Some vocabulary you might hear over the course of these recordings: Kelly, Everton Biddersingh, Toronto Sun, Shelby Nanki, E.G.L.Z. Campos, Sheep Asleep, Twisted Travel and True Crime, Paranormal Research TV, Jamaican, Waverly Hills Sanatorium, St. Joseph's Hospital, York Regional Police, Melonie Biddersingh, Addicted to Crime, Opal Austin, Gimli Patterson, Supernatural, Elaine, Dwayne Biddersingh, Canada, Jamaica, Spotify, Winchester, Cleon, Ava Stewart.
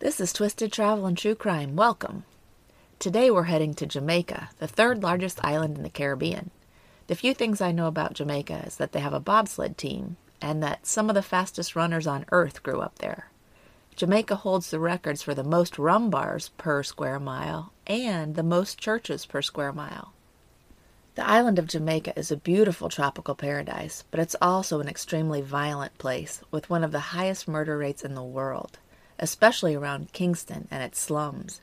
This is Twisted Travel and True Crime. Welcome. Today we're heading to Jamaica, the third largest island in the Caribbean. The few things I know about Jamaica is that they have a bobsled team and that some of the fastest runners on earth grew up there. Jamaica holds the records for the most rum bars per square mile and the most churches per square mile. The island of Jamaica is a beautiful tropical paradise, but it's also an extremely violent place with one of the highest murder rates in the world, especially around Kingston and its slums.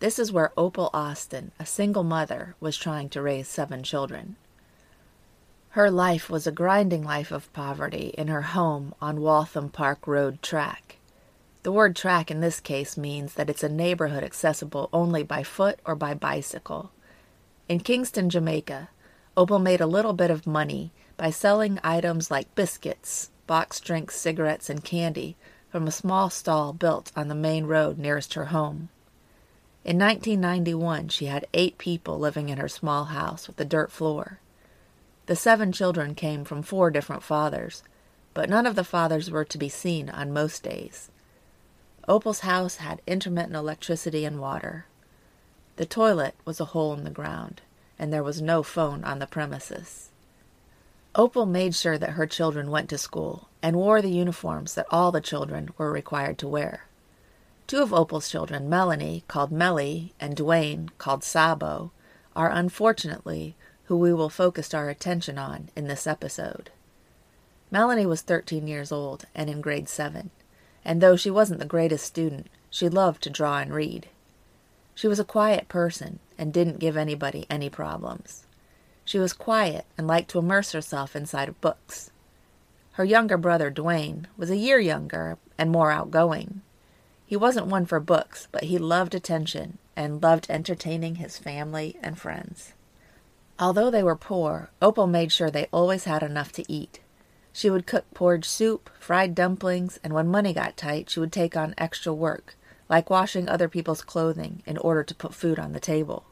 This is where Opal Austin, a single mother, was trying to raise 7 children. Her life was a grinding life of poverty in her home on Waltham Park Road track. The word track in this case means that it's a neighborhood accessible only by foot or by bicycle. In Kingston, Jamaica, Opal made a little bit of money by selling items like biscuits, boxed drinks, cigarettes, and candy from a small stall built on the main road nearest her home. In 1991, she had 8 people living in her small house with a dirt floor. The 7 children came from 4 different fathers, but none of the fathers were to be seen on most days. Opal's house had intermittent electricity and water. The toilet was a hole in the ground, and there was no phone on the premises. Opal made sure that her children went to school and wore the uniforms that all the children were required to wear. 2 of Opal's children, Melonie, called Melly, and Dwayne, called Sabo, are unfortunately who we will focus our attention on in this episode. Melonie was 13 years old and in grade 7. And though she wasn't the greatest student, she loved to draw and read. She was a quiet person and didn't give anybody any problems. She was quiet and liked to immerse herself inside of books. Her younger brother, Dwayne, was a year younger and more outgoing. He wasn't one for books, but he loved attention and loved entertaining his family and friends. Although they were poor, Opal made sure they always had enough to eat. She would cook porridge soup, fried dumplings, and when money got tight, she would take on extra work, like washing other people's clothing in order to put food on the table.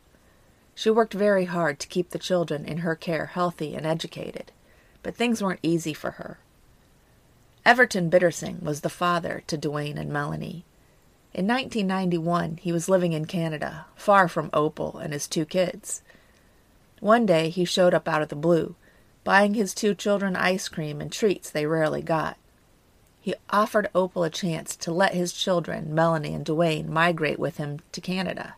She worked very hard to keep the children in her care healthy and educated, but things weren't easy for her. Everton Biddersingh was the father to Dwayne and Melonie. In 1991, he was living in Canada, far from Opal and his 2 kids. One day, he showed up out of the blue, buying his 2 children ice cream and treats they rarely got. He offered Opal a chance to let his children, Melonie and Dwayne, migrate with him to Canada.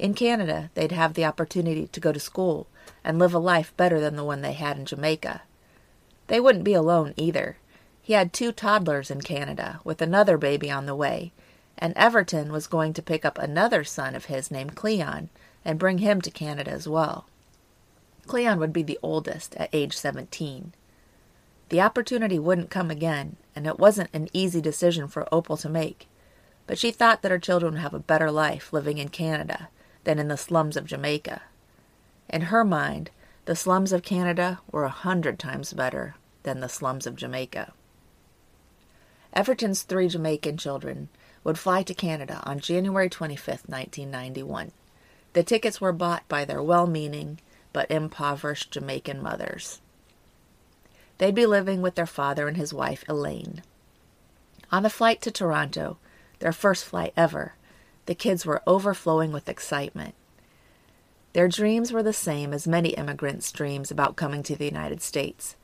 In Canada, they'd have the opportunity to go to school and live a life better than the one they had in Jamaica. They wouldn't be alone either. He had 2 toddlers in Canada, with another baby on the way, and Everton was going to pick up another son of his named Cleon and bring him to Canada as well. Cleon would be the oldest at age 17. The opportunity wouldn't come again, and it wasn't an easy decision for Opal to make, but she thought that her children would have a better life living in Canada than in the slums of Jamaica. In her mind, the slums of Canada were 100 times better than the slums of Jamaica. Everton's 3 Jamaican children would fly to Canada on January 25, 1991. The tickets were bought by their well-meaning but impoverished Jamaican mothers. They'd be living with their father and his wife, Elaine. On the flight to Toronto, their first flight ever, the kids were overflowing with excitement. Their dreams were the same as many immigrants' dreams about coming to the United States.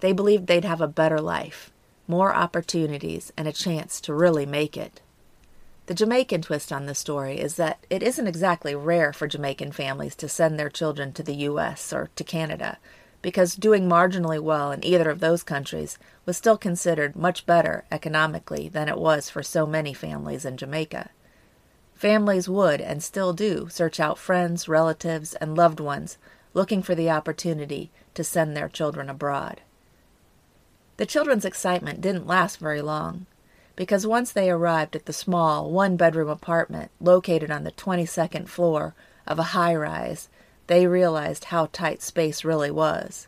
They believed they'd have a better life, more opportunities, and a chance to really make it. The Jamaican twist on this story is that it isn't exactly rare for Jamaican families to send their children to the U.S. or to Canada, because doing marginally well in either of those countries was still considered much better economically than it was for so many families in Jamaica. Families would, and still do, search out friends, relatives, and loved ones looking for the opportunity to send their children abroad. The children's excitement didn't last very long, because once they arrived at the small one-bedroom apartment located on the 22nd floor of a high-rise, they realized how tight space really was.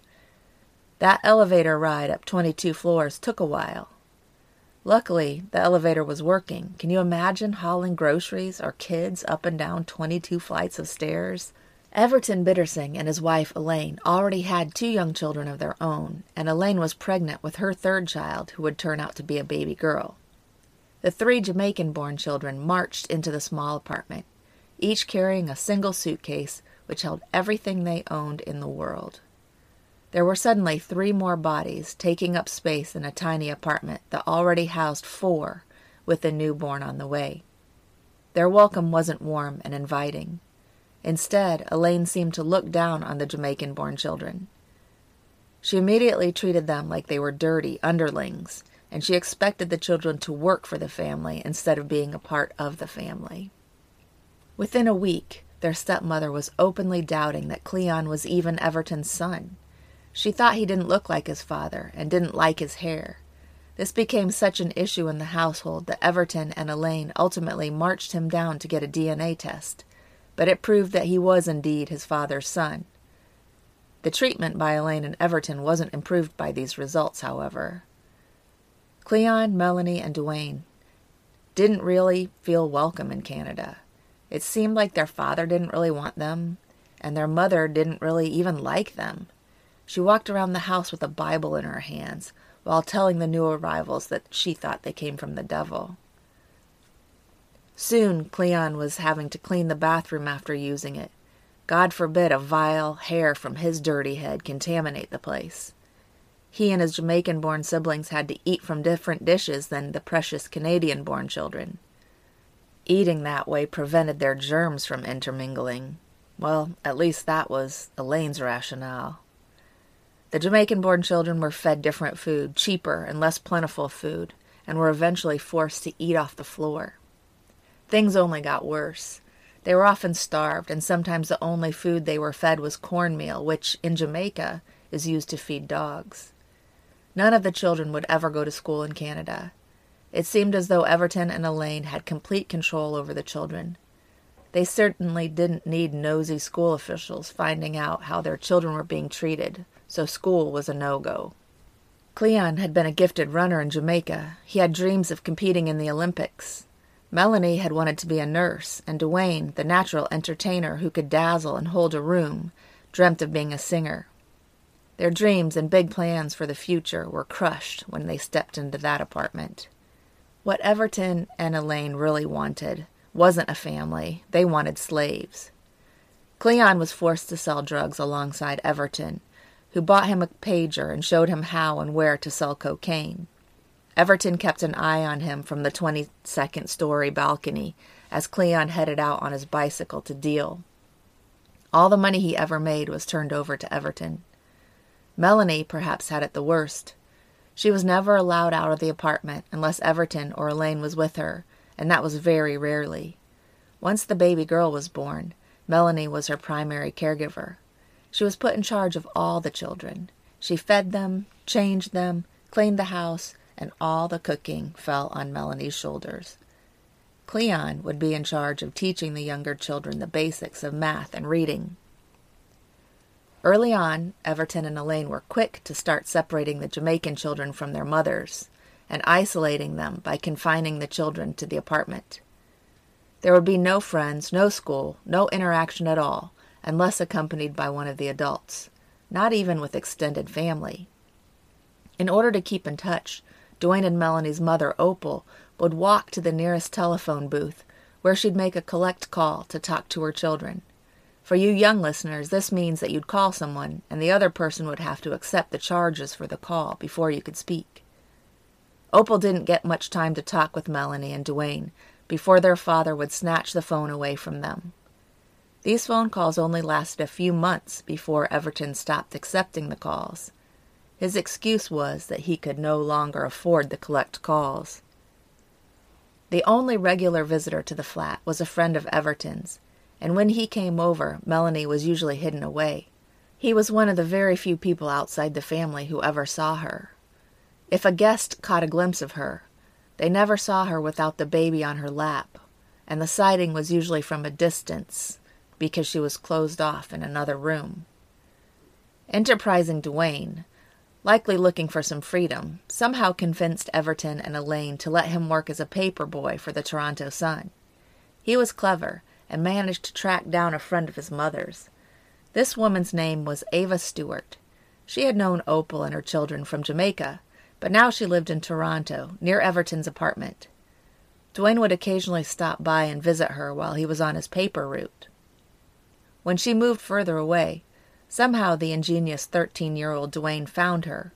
That elevator ride up 22 floors took a while. Luckily, the elevator was working. Can you imagine hauling groceries or kids up and down 22 flights of stairs? Everton Biddersingh and his wife, Elaine, already had 2 young children of their own, and Elaine was pregnant with her 3rd child, who would turn out to be a baby girl. The three Jamaican-born children marched into the small apartment, each carrying a single suitcase which held everything they owned in the world. There were suddenly three more bodies taking up space in a tiny apartment that already housed four, with the newborn on the way. Their welcome wasn't warm and inviting. Instead, Elaine seemed to look down on the Jamaican-born children. She immediately treated them like they were dirty underlings, and she expected the children to work for the family instead of being a part of the family. Within a week, their stepmother was openly doubting that Cleon was even Everton's son. She thought he didn't look like his father and didn't like his hair. This became such an issue in the household that Everton and Elaine ultimately marched him down to get a DNA test, but it proved that he was indeed his father's son. The treatment by Elaine and Everton wasn't improved by these results, however. Cleon, Melonie, and Dwayne didn't really feel welcome in Canada. It seemed like their father didn't really want them, and their mother didn't really even like them. She walked around the house with a Bible in her hands, while telling the new arrivals that she thought they came from the devil. Soon, Cleon was having to clean the bathroom after using it. God forbid a vile hair from his dirty head contaminate the place. He and his Jamaican-born siblings had to eat from different dishes than the precious Canadian-born children. Eating that way prevented their germs from intermingling. Well, at least that was Elaine's rationale. The Jamaican-born children were fed different food, cheaper and less plentiful food, and were eventually forced to eat off the floor. Things only got worse. They were often starved, and sometimes the only food they were fed was cornmeal, which, in Jamaica, is used to feed dogs. None of the children would ever go to school in Canada. It seemed as though Everton and Elaine had complete control over the children. They certainly didn't need nosy school officials finding out how their children were being treated, so school was a no-go. Cleon had been a gifted runner in Jamaica. He had dreams of competing in the Olympics. Melonie had wanted to be a nurse, and Dwayne, the natural entertainer who could dazzle and hold a room, dreamt of being a singer. Their dreams and big plans for the future were crushed when they stepped into that apartment. What Everton and Elaine really wanted wasn't a family. They wanted slaves. Cleon was forced to sell drugs alongside Everton, who bought him a pager and showed him how and where to sell cocaine. Everton kept an eye on him from the 22nd-story balcony as Cleon headed out on his bicycle to deal. All the money he ever made was turned over to Everton. Melonie perhaps had it the worst. She was never allowed out of the apartment unless Everton or Elaine was with her, and that was very rarely. Once the baby girl was born, Melonie was her primary caregiver. She was put in charge of all the children. She fed them, changed them, cleaned the house, and all the cooking fell on Melonie's shoulders. Cleon would be in charge of teaching the younger children the basics of math and reading. Early on, Everton and Elaine were quick to start separating the Jamaican children from their mothers and isolating them by confining the children to the apartment. There would be no friends, no school, no interaction at all, unless accompanied by one of the adults, not even with extended family. In order to keep in touch, Dwayne and Melonie's mother, Opal, would walk to the nearest telephone booth, where she'd make a collect call to talk to her children. For you young listeners, this means that you'd call someone, and the other person would have to accept the charges for the call before you could speak. Opal didn't get much time to talk with Melonie and Dwayne before their father would snatch the phone away from them. These phone calls only lasted a few months before Everton stopped accepting the calls. His excuse was that he could no longer afford the collect calls. The only regular visitor to the flat was a friend of Everton's, and when he came over, Melonie was usually hidden away. He was one of the very few people outside the family who ever saw her. If a guest caught a glimpse of her, they never saw her without the baby on her lap, and the sighting was usually from a distance, because she was closed off in another room. Enterprising Dwayne, likely looking for some freedom, somehow convinced Everton and Elaine to let him work as a paper boy for the Toronto Sun. He was clever, and managed to track down a friend of his mother's. This woman's name was Ava Stewart. She had known Opal and her children from Jamaica, but now she lived in Toronto, near Everton's apartment. Dwayne would occasionally stop by and visit her while he was on his paper route. When she moved further away, somehow the ingenious 13-year-old Dwayne found her,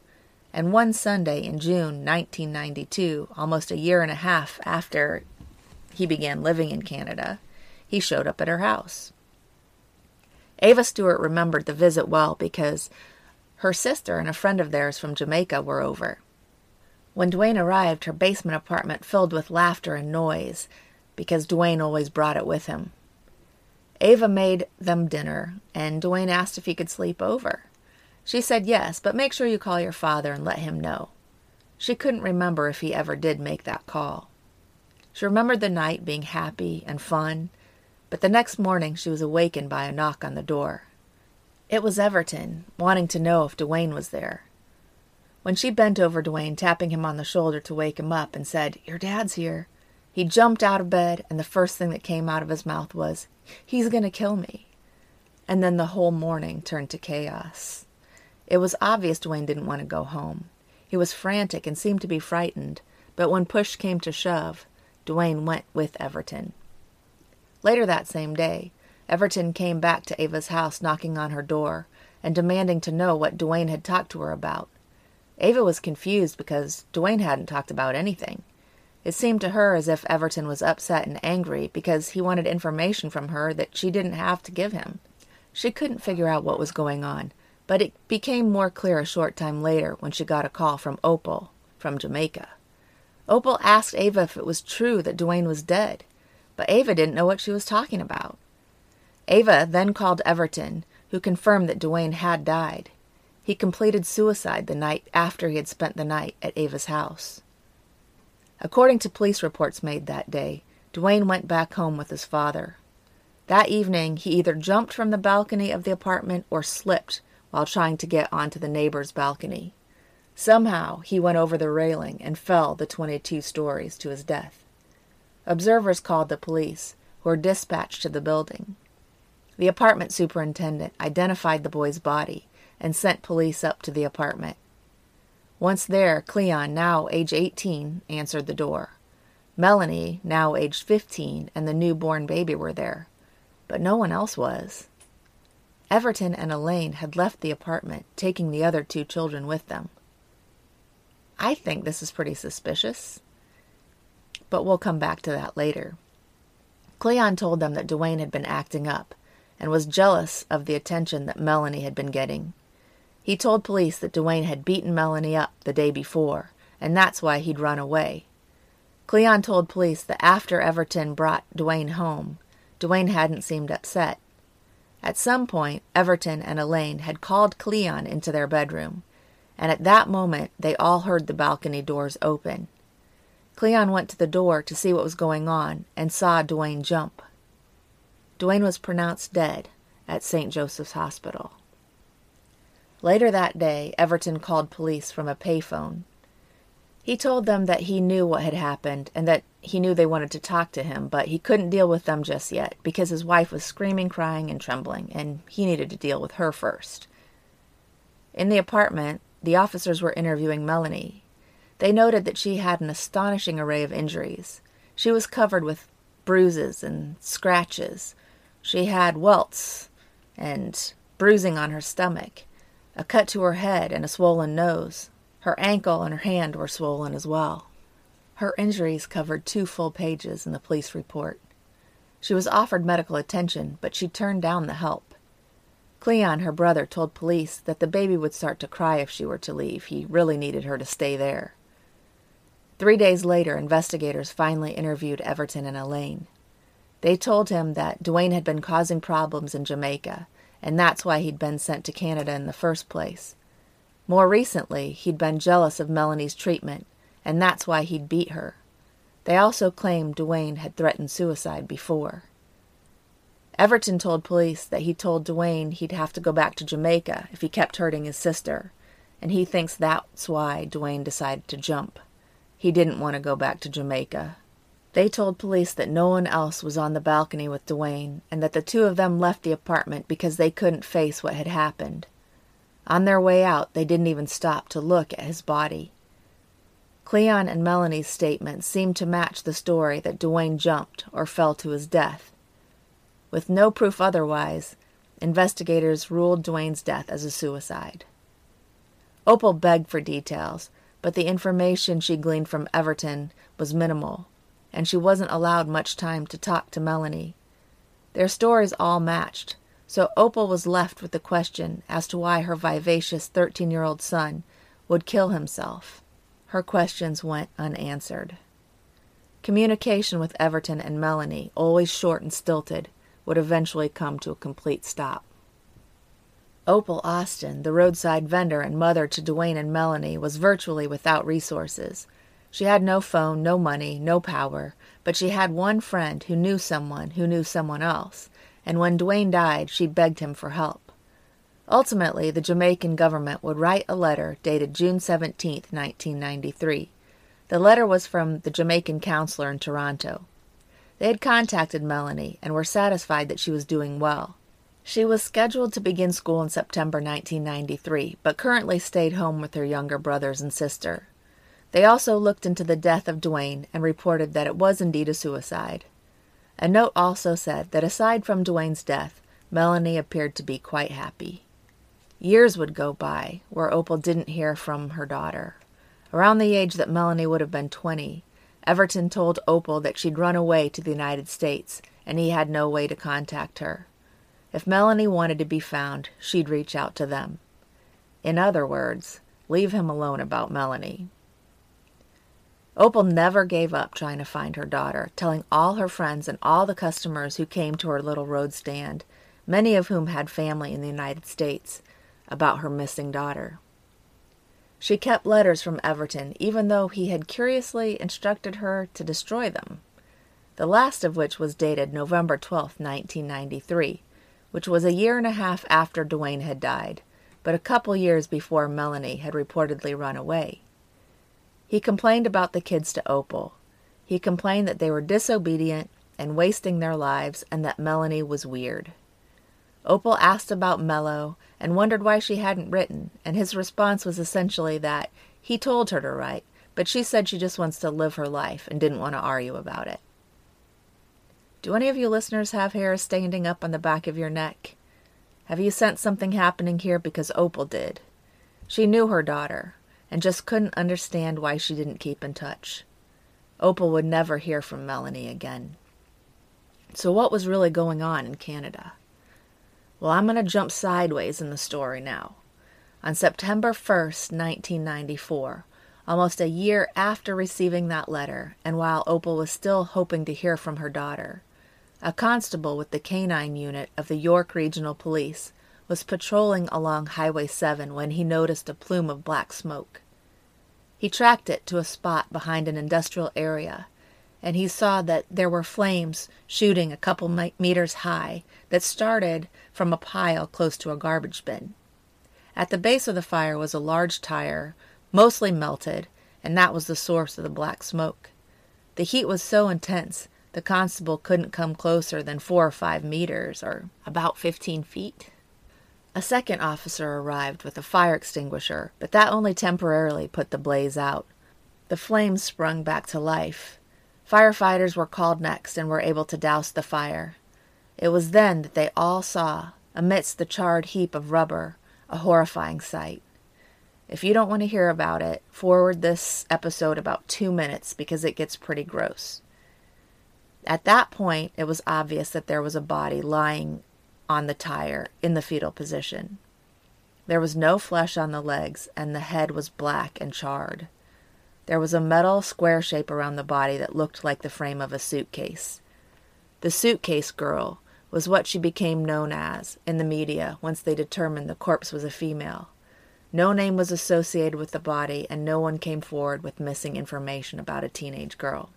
and one Sunday in June 1992, almost a year and a half after he began living in Canada, he showed up at her house. Ava Stewart remembered the visit well because her sister and a friend of theirs from Jamaica were over. When Dwayne arrived, her basement apartment filled with laughter and noise, because Dwayne always brought it with him. Ava made them dinner, and Dwayne asked if he could sleep over. She said yes, but make sure you call your father and let him know. She couldn't remember if he ever did make that call. She remembered the night being happy and fun, but the next morning she was awakened by a knock on the door. It was Everton, wanting to know if Dwayne was there. When she bent over Dwayne, tapping him on the shoulder to wake him up, and said, "Your dad's here," he jumped out of bed, and the first thing that came out of his mouth was, "He's going to kill me." And then the whole morning turned to chaos. It was obvious Dwayne didn't want to go home. He was frantic and seemed to be frightened, but when push came to shove, Dwayne went with Everton. Later that same day, Everton came back to Ava's house knocking on her door and demanding to know what Dwayne had talked to her about. Ava was confused because Dwayne hadn't talked about anything. It seemed to her as if Everton was upset and angry because he wanted information from her that she didn't have to give him. She couldn't figure out what was going on, but it became more clear a short time later when she got a call from Opal from Jamaica. Opal asked Ava if it was true that Dwayne was dead, but Ava didn't know what she was talking about. Ava then called Everton, who confirmed that Dwayne had died. He completed suicide the night after he had spent the night at Ava's house. According to police reports made that day, Dwayne went back home with his father. That evening, he either jumped from the balcony of the apartment or slipped while trying to get onto the neighbor's balcony. Somehow, he went over the railing and fell the 22 stories to his death. Observers called the police, who were dispatched to the building. The apartment superintendent identified the boy's body and sent police up to the apartment. Once there, Cleon, now age 18, answered the door. Melonie, now aged 15, and the newborn baby were there, but no one else was. Everton and Elaine had left the apartment, taking the other two children with them. I think this is pretty suspicious, but we'll come back to that later. Cleon told them that Dwayne had been acting up and was jealous of the attention that Melonie had been getting. He told police that Dwayne had beaten Melonie up the day before, and that's why he'd run away. Cleon told police that after Everton brought Dwayne home, Dwayne hadn't seemed upset. At some point, Everton and Elaine had called Cleon into their bedroom, and at that moment they all heard the balcony doors open. Cleon went to the door to see what was going on and saw Dwayne jump. Dwayne was pronounced dead at St. Joseph's Hospital. Later that day, Everton called police from a payphone. He told them that he knew what had happened and that he knew they wanted to talk to him, but he couldn't deal with them just yet because his wife was screaming, crying, and trembling, and he needed to deal with her first. In the apartment, the officers were interviewing Melonie. They noted that she had an astonishing array of injuries. She was covered with bruises and scratches. She had welts and bruising on her stomach, a cut to her head and a swollen nose. Her ankle and her hand were swollen as well. Her injuries covered 2 full pages in the police report. She was offered medical attention, but she turned down the help. Cleon, her brother, told police that the baby would start to cry if she were to leave. He really needed her to stay there. 3 days later, investigators finally interviewed Everton and Elaine. They told him that Dwayne had been causing problems in Jamaica, and that's why he'd been sent to Canada in the first place. More recently, he'd been jealous of Melonie's treatment, and that's why he'd beat her. They also claimed Dwayne had threatened suicide before. Everton told police that he told Dwayne he'd have to go back to Jamaica if he kept hurting his sister, and he thinks that's why Dwayne decided to jump. He didn't want to go back to Jamaica. They told police that no one else was on the balcony with Dwayne and that the two of them left the apartment because they couldn't face what had happened. On their way out, they didn't even stop to look at his body. Cleon and Melonie's statements seemed to match the story that Dwayne jumped or fell to his death. With no proof otherwise, investigators ruled Dwayne's death as a suicide. Opal begged for details, but the information she gleaned from Everton was minimal, and she wasn't allowed much time to talk to Melonie. Their stories all matched, so Opal was left with the question as to why her vivacious 13-year-old son would kill himself. Her questions went unanswered. Communication with Everton and Melonie, always short and stilted, would eventually come to a complete stop. Opal Austin, the roadside vendor and mother to Dwayne and Melonie, was virtually without resources. She had no phone, no money, no power, but she had one friend who knew someone else, and when Dwayne died, she begged him for help. Ultimately, the Jamaican government would write a letter dated June 17, 1993. The letter was from the Jamaican counselor in Toronto. They had contacted Melonie and were satisfied that she was doing well. She was scheduled to begin school in September 1993, but currently stayed home with her younger brothers and sister. They also looked into the death of Dwayne and reported that it was indeed a suicide. A note also said that aside from Dwayne's death, Melonie appeared to be quite happy. Years would go by where Opal didn't hear from her daughter. Around the age that Melonie would have been 20, Everton told Opal that she'd run away to the United States and he had no way to contact her. If Melonie wanted to be found, she'd reach out to them. In other words, leave him alone about Melonie. Opal never gave up trying to find her daughter, telling all her friends and all the customers who came to her little road stand, many of whom had family in the United States, about her missing daughter. She kept letters from Everton, even though he had curiously instructed her to destroy them, the last of which was dated November 12, 1993, which was a year and a half after Dwayne had died, but a couple years before Melonie had reportedly run away. He complained about the kids to Opal. He complained that they were disobedient and wasting their lives, and that Melonie was weird. Opal asked about Mello and wondered why she hadn't written, and his response was essentially that he told her to write, but she said she just wants to live her life and didn't want to argue about it. Do any of you listeners have hair standing up on the back of your neck? Have you sensed something happening here? Because Opal did. She knew her daughter and just couldn't understand why she didn't keep in touch. Opal would never hear from Melonie again. So what was really going on in Canada? Well, I'm going to jump sideways in the story now. On September 1st, 1994, almost a year after receiving that letter, and while Opal was still hoping to hear from her daughter, a constable with the canine unit of the York Regional Police was patrolling along Highway 7 when he noticed a plume of black smoke. He tracked it to a spot behind an industrial area, and he saw that there were flames shooting a couple meters high that started from a pile close to a garbage bin. At the base of the fire was a large tire, mostly melted, and that was the source of the black smoke. The heat was so intense, the constable couldn't come closer than 4 or 5 meters, or about 15 feet. A second officer arrived with a fire extinguisher, but that only temporarily put the blaze out. The flames sprung back to life. Firefighters were called next and were able to douse the fire. It was then that they all saw, amidst the charred heap of rubber, a horrifying sight. If you don't want to hear about it, forward this episode about 2 minutes because it gets pretty gross. At that point, it was obvious that there was a body lying on the tire in the fetal position. There was no flesh on the legs, and the head was black and charred. There was a metal square shape around the body that looked like the frame of a suitcase. The suitcase girl was what she became known as in the media once they determined the corpse was a female. No name was associated with the body, and no one came forward with missing information about a teenage girl.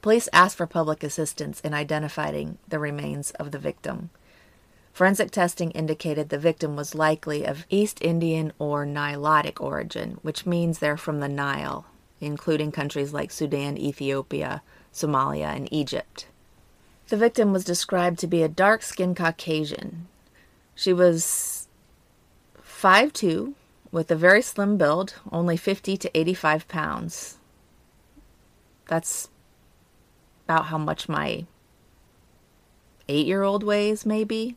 Police asked for public assistance in identifying the remains of the victim. Forensic testing indicated the victim was likely of East Indian or Nilotic origin, which means they're from the Nile, including countries like Sudan, Ethiopia, Somalia, and Egypt. The victim was described to be a dark-skinned Caucasian. She was 5'2", with a very slim build, only 50 to 85 pounds. That's about how much my 8-year-old weighs, maybe.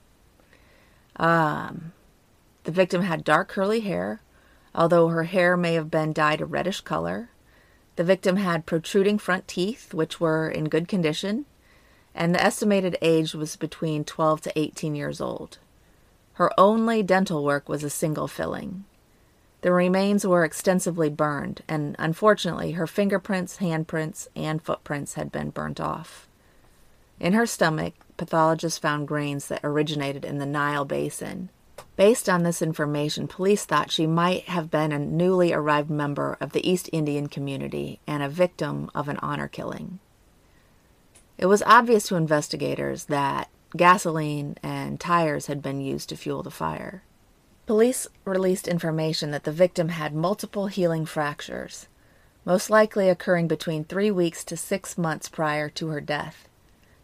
The victim had dark curly hair, although her hair may have been dyed a reddish color. The victim had protruding front teeth, which were in good condition, and the estimated age was between 12 to 18 years old. Her only dental work was a single filling. The remains were extensively burned, and unfortunately, her fingerprints, handprints, and footprints had been burnt off. In her stomach, pathologists found grains that originated in the Nile Basin. Based on this information, police thought she might have been a newly arrived member of the East Indian community and a victim of an honor killing. It was obvious to investigators that gasoline and tires had been used to fuel the fire. Police released information that the victim had multiple healing fractures, most likely occurring between 3 weeks to 6 months prior to her death.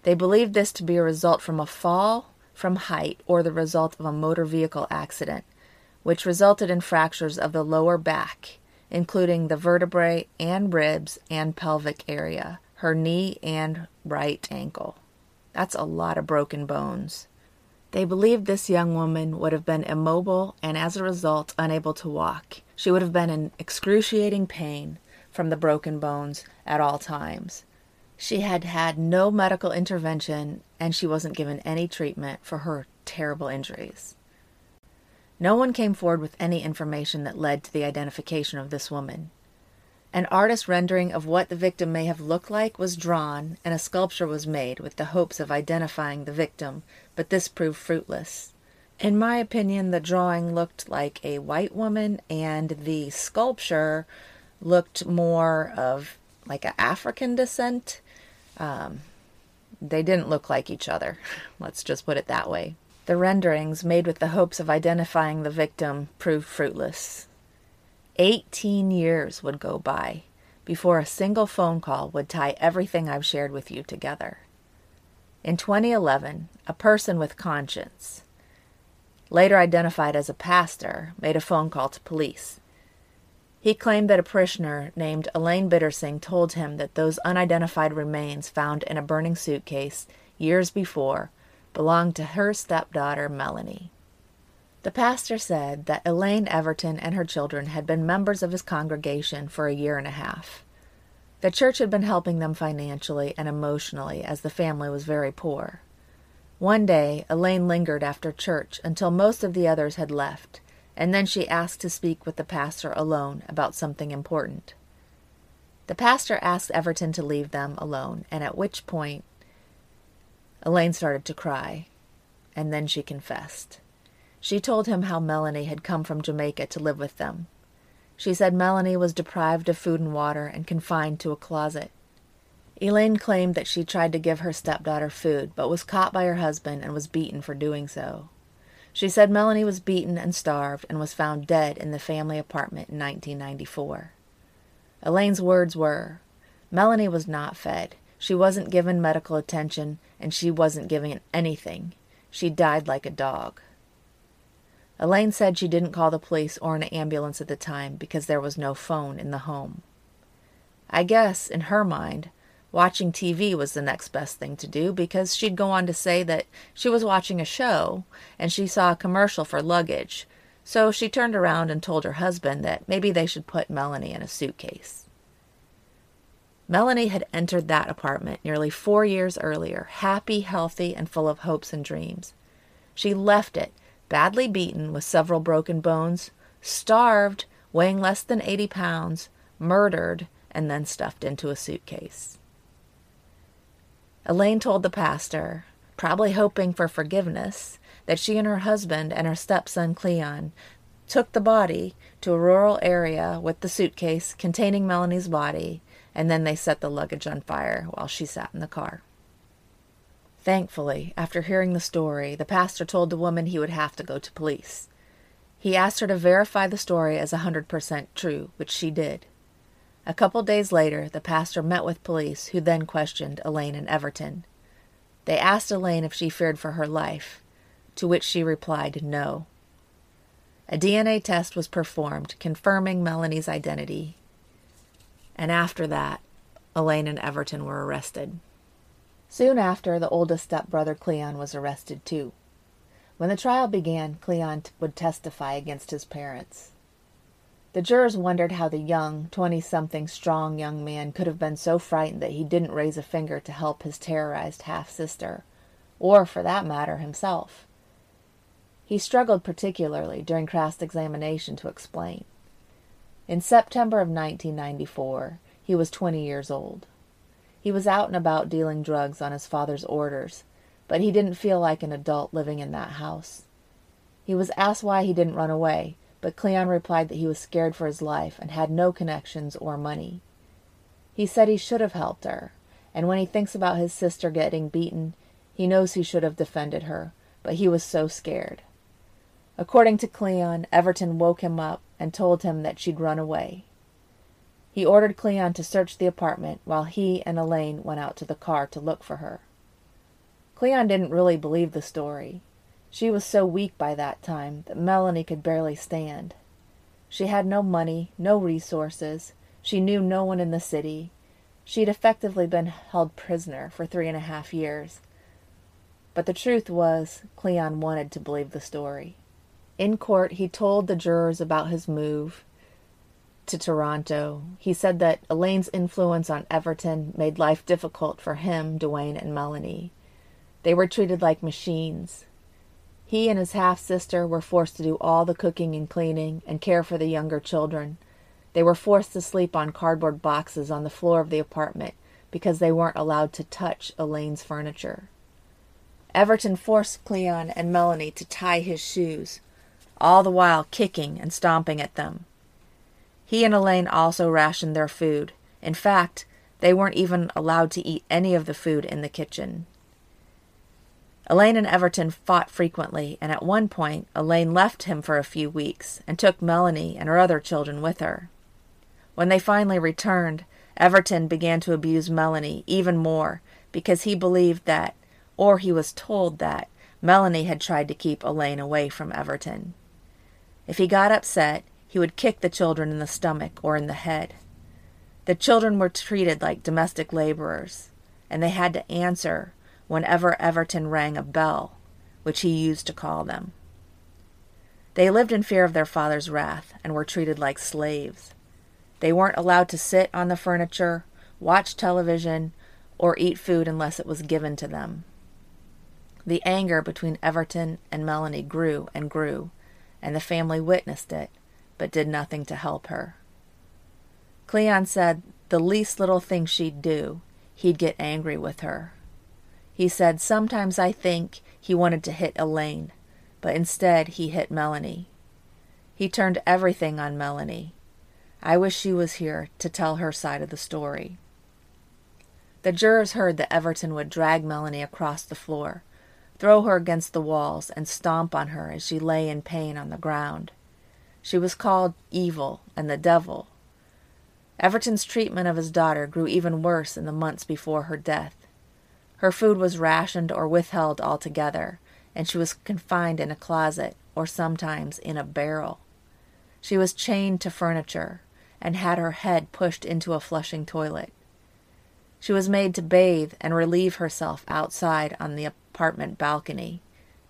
They believed this to be a result from a fall from height or the result of a motor vehicle accident, which resulted in fractures of the lower back, including the vertebrae and ribs and pelvic area, her knee and right ankle. That's a lot of broken bones. They believed this young woman would have been immobile and as a result unable to walk. She would have been in excruciating pain from the broken bones at all times. She had had no medical intervention, and she wasn't given any treatment for her terrible injuries. No one came forward with any information that led to the identification of this woman. An artist's rendering of what the victim may have looked like was drawn, and a sculpture was made with the hopes of identifying the victim, but this proved fruitless. In my opinion, the drawing looked like a white woman, and the sculpture looked more of like an African descent. They didn't look like each other. Let's just put it that way. The renderings made with the hopes of identifying the victim proved fruitless. 18 years would go by before a single phone call would tie everything I've shared with you together. In 2011, a person with conscience, later identified as a pastor, made a phone call to police. He claimed that a parishioner named Elaine Biddersingh told him that those unidentified remains found in a burning suitcase years before belonged to her stepdaughter, Melonie. The pastor said that Elaine Everton and her children had been members of his congregation for a year and a half. The church had been helping them financially and emotionally as the family was very poor. One day, Elaine lingered after church until most of the others had left, and then she asked to speak with the pastor alone about something important. The pastor asked Everton to leave them alone, and at which point Elaine started to cry, and then she confessed. She told him how Melonie had come from Jamaica to live with them. She said Melonie was deprived of food and water and confined to a closet. Elaine claimed that she tried to give her stepdaughter food, but was caught by her husband and was beaten for doing so. She said Melonie was beaten and starved and was found dead in the family apartment in 1994. Elaine's words were, Melonie was not fed, she wasn't given medical attention, and she wasn't given anything. She died like a dog. Elaine said she didn't call the police or an ambulance at the time because there was no phone in the home. I guess, in her mind, watching TV was the next best thing to do because she'd go on to say that she was watching a show and she saw a commercial for luggage. So she turned around and told her husband that maybe they should put Melonie in a suitcase. Melonie had entered that apartment nearly 4 years earlier, happy, healthy, and full of hopes and dreams. She left it, badly beaten with several broken bones, starved, weighing less than 80 pounds, murdered, and then stuffed into a suitcase. Elaine told the pastor, probably hoping for forgiveness, that she and her husband and her stepson Cleon took the body to a rural area with the suitcase containing Melonie's body, and then they set the luggage on fire while she sat in the car. Thankfully, after hearing the story, the pastor told the woman he would have to go to police. He asked her to verify the story as 100% true, which she did. A couple days later, the pastor met with police, who then questioned Elaine and Everton. They asked Elaine if she feared for her life, to which she replied no. A DNA test was performed, confirming Melonie's identity. And after that, Elaine and Everton were arrested. Soon after, the oldest stepbrother, Cleon, was arrested too. When the trial began, Cleon would testify against his parents. The jurors wondered how the young, 20-something strong young man could have been so frightened that he didn't raise a finger to help his terrorized half-sister, or, for that matter, himself. He struggled particularly during cross-examination to explain. In September of 1994, he was 20 years old. He was out and about dealing drugs on his father's orders, but he didn't feel like an adult living in that house. He was asked why he didn't run away, but Cleon replied that he was scared for his life and had no connections or money. He said he should have helped her, and when he thinks about his sister getting beaten, he knows he should have defended her, but he was so scared. According to Cleon, Everton woke him up and told him that she'd run away. He ordered Cleon to search the apartment while he and Elaine went out to the car to look for her. Cleon didn't really believe the story. She was so weak by that time that Melonie could barely stand. She had no money, no resources. She knew no one in the city. She'd effectively been held prisoner for 3.5 years. But the truth was, Cleon wanted to believe the story. In court, he told the jurors about his move to Toronto. He said that Elaine's influence on Everton made life difficult for him, Dwayne, and Melonie. They were treated like machines. He and his half-sister were forced to do all the cooking and cleaning and care for the younger children. They were forced to sleep on cardboard boxes on the floor of the apartment because they weren't allowed to touch Elaine's furniture. Everton forced Cleon and Melonie to tie his shoes, all the while kicking and stomping at them. He and Elaine also rationed their food. In fact, they weren't even allowed to eat any of the food in the kitchen. Elaine and Everton fought frequently, and at one point, Elaine left him for a few weeks and took Melonie and her other children with her. When they finally returned, Everton began to abuse Melonie even more because he believed that, or he was told that, Melonie had tried to keep Elaine away from Everton. If he got upset, he would kick the children in the stomach or in the head. The children were treated like domestic laborers, and they had to answer whenever Everton rang a bell, which he used to call them. They lived in fear of their father's wrath and were treated like slaves. They weren't allowed to sit on the furniture, watch television, or eat food unless it was given to them. The anger between Everton and Melonie grew and grew, and the family witnessed it, but did nothing to help her. Cleon said the least little thing she'd do, he'd get angry with her. He said, "Sometimes I think he wanted to hit Elaine, but instead he hit Melonie. He turned everything on Melonie. I wish she was here to tell her side of the story." The jurors heard that Everton would drag Melonie across the floor, throw her against the walls, and stomp on her as she lay in pain on the ground. She was called evil and the devil. Everton's treatment of his daughter grew even worse in the months before her death. Her food was rationed or withheld altogether, and she was confined in a closet or sometimes in a barrel. She was chained to furniture and had her head pushed into a flushing toilet. She was made to bathe and relieve herself outside on the apartment balcony.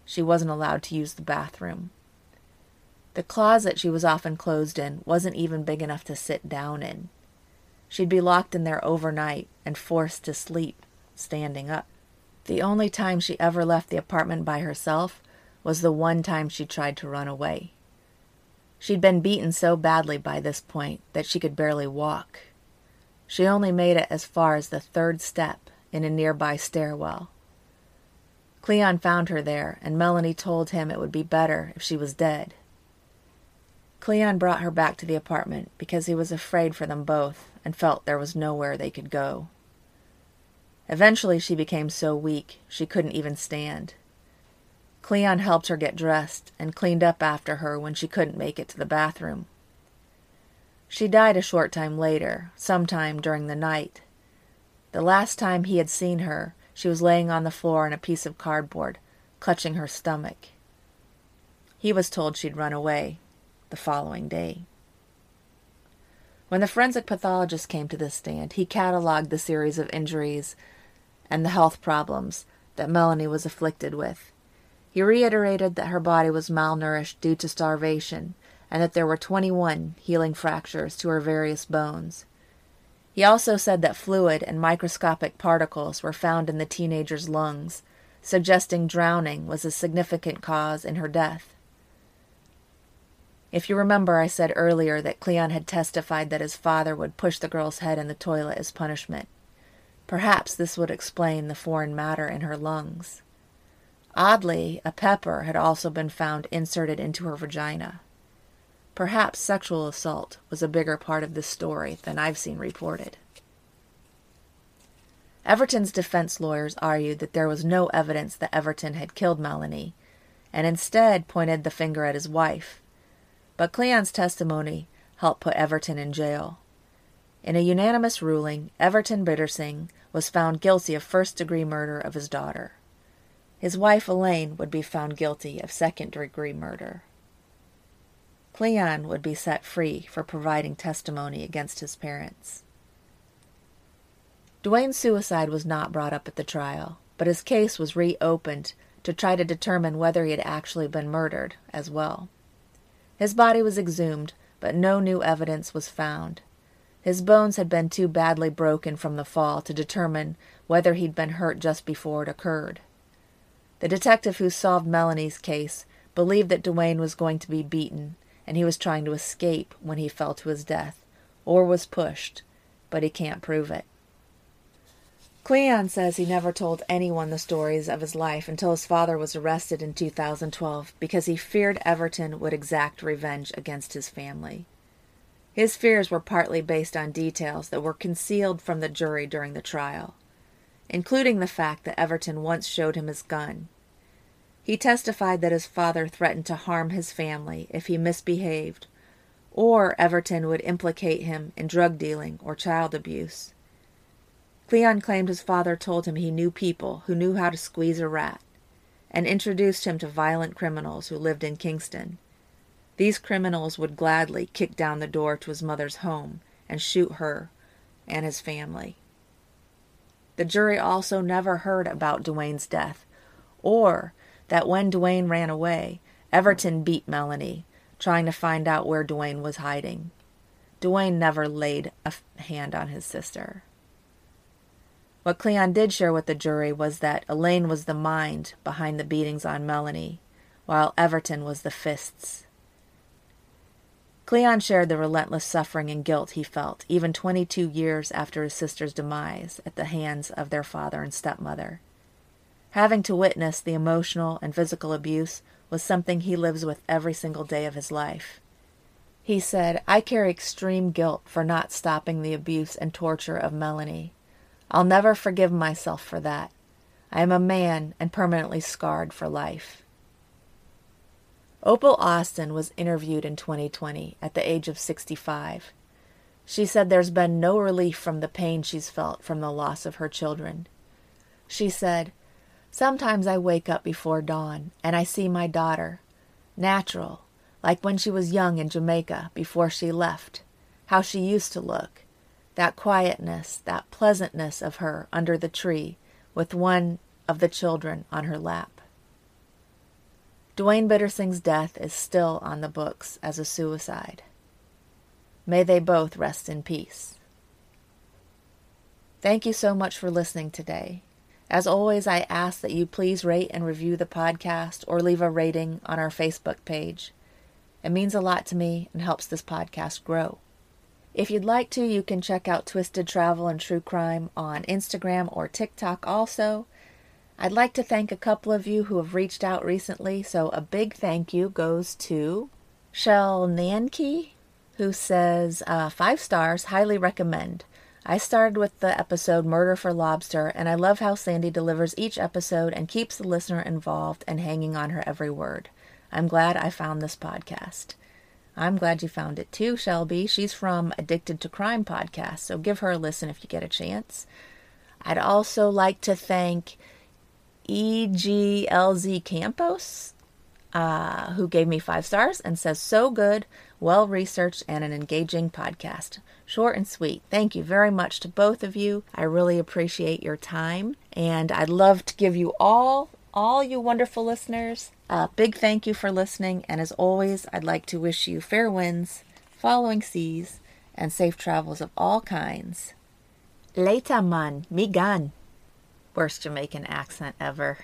She wasn't allowed to use the bathroom. The closet she was often closed in wasn't even big enough to sit down in. She'd be locked in there overnight and forced to sleep, standing up. The only time she ever left the apartment by herself was the one time she tried to run away. She'd been beaten so badly by this point that she could barely walk. She only made it as far as the third step in a nearby stairwell. Cleon found her there, and Melonie told him it would be better if she was dead. Cleon brought her back to the apartment because he was afraid for them both and felt there was nowhere they could go. Eventually she became so weak she couldn't even stand. Cleon helped her get dressed and cleaned up after her when she couldn't make it to the bathroom. She died a short time later, sometime during the night. The last time he had seen her, she was laying on the floor on a piece of cardboard, clutching her stomach. He was told she'd run away, the following day. When the forensic pathologist came to the stand, he cataloged the series of injuries and the health problems that Melonie was afflicted with. He reiterated that her body was malnourished due to starvation and that there were 21 healing fractures to her various bones. He also said that fluid and microscopic particles were found in the teenager's lungs, suggesting drowning was a significant cause in her death. If you remember, I said earlier that Cleon had testified that his father would push the girl's head in the toilet as punishment. Perhaps this would explain the foreign matter in her lungs. Oddly, a pepper had also been found inserted into her vagina. Perhaps sexual assault was a bigger part of this story than I've seen reported. Everton's defense lawyers argued that there was no evidence that Everton had killed Melonie, and instead pointed the finger at his wife. But Cleon's testimony helped put Everton in jail. In a unanimous ruling, Everton Biddersingh was found guilty of first-degree murder of his daughter. His wife Elaine would be found guilty of second-degree murder. Cleon would be set free for providing testimony against his parents. Dwayne's suicide was not brought up at the trial, but his case was reopened to try to determine whether he had actually been murdered as well. His body was exhumed, but no new evidence was found. His bones had been too badly broken from the fall to determine whether he'd been hurt just before it occurred. The detective who solved Melonie's case believed that Dwayne was going to be beaten, and he was trying to escape when he fell to his death, or was pushed, but he can't prove it. Cleon says he never told anyone the stories of his life until his father was arrested in 2012 because he feared Everton would exact revenge against his family. His fears were partly based on details that were concealed from the jury during the trial, including the fact that Everton once showed him his gun. He testified that his father threatened to harm his family if he misbehaved, or Everton would implicate him in drug dealing or child abuse. Cleon claimed his father told him he knew people who knew how to squeeze a rat, and introduced him to violent criminals who lived in Kingston. These criminals would gladly kick down the door to his mother's home and shoot her and his family. The jury also never heard about Dwayne's death, or that when Dwayne ran away, Everton beat Melonie, trying to find out where Dwayne was hiding. Dwayne never laid a hand on his sister. What Cleon did share with the jury was that Elaine was the mind behind the beatings on Melonie, while Everton was the fists. Cleon shared the relentless suffering and guilt he felt, even 22 years after his sister's demise, at the hands of their father and stepmother. Having to witness the emotional and physical abuse was something he lives with every single day of his life. He said, "I carry extreme guilt for not stopping the abuse and torture of Melonie. I'll never forgive myself for that. I am a man and permanently scarred for life." Opal Austin was interviewed in 2020 at the age of 65. She said there's been no relief from the pain she's felt from the loss of her children. She said, "Sometimes I wake up before dawn and I see my daughter, natural, like when she was young in Jamaica before she left, how she used to look. That quietness, that pleasantness of her under the tree with one of the children on her lap." Dwayne Biddersingh's death is still on the books as a suicide. May they both rest in peace. Thank you so much for listening today. As always, I ask that you please rate and review the podcast or leave a rating on our Facebook page. It means a lot to me and helps this podcast grow. If you'd like to, you can check out Twisted Travel and True Crime on Instagram or TikTok also. I'd like to thank a couple of you who have reached out recently, so a big thank you goes to Shelby Nanki, who says, 5 stars, highly recommend. I started with the episode Murder for Lobster, and I love how Sandy delivers each episode and keeps the listener involved and hanging on her every word. I'm glad I found this podcast. I'm glad you found it too, Shelby. She's from Addicted to Crime podcast, so give her a listen if you get a chance. I'd also like to thank E.G.L.Z. Campos. who gave me 5 stars and says, so good, well-researched, and an engaging podcast. Short and sweet. Thank you very much to both of you. I really appreciate your time, and I'd love to give you all you wonderful listeners, a big thank you for listening. And as always, I'd like to wish you fair winds, following seas, and safe travels of all kinds. Later, man. Me gone. Worst Jamaican accent ever.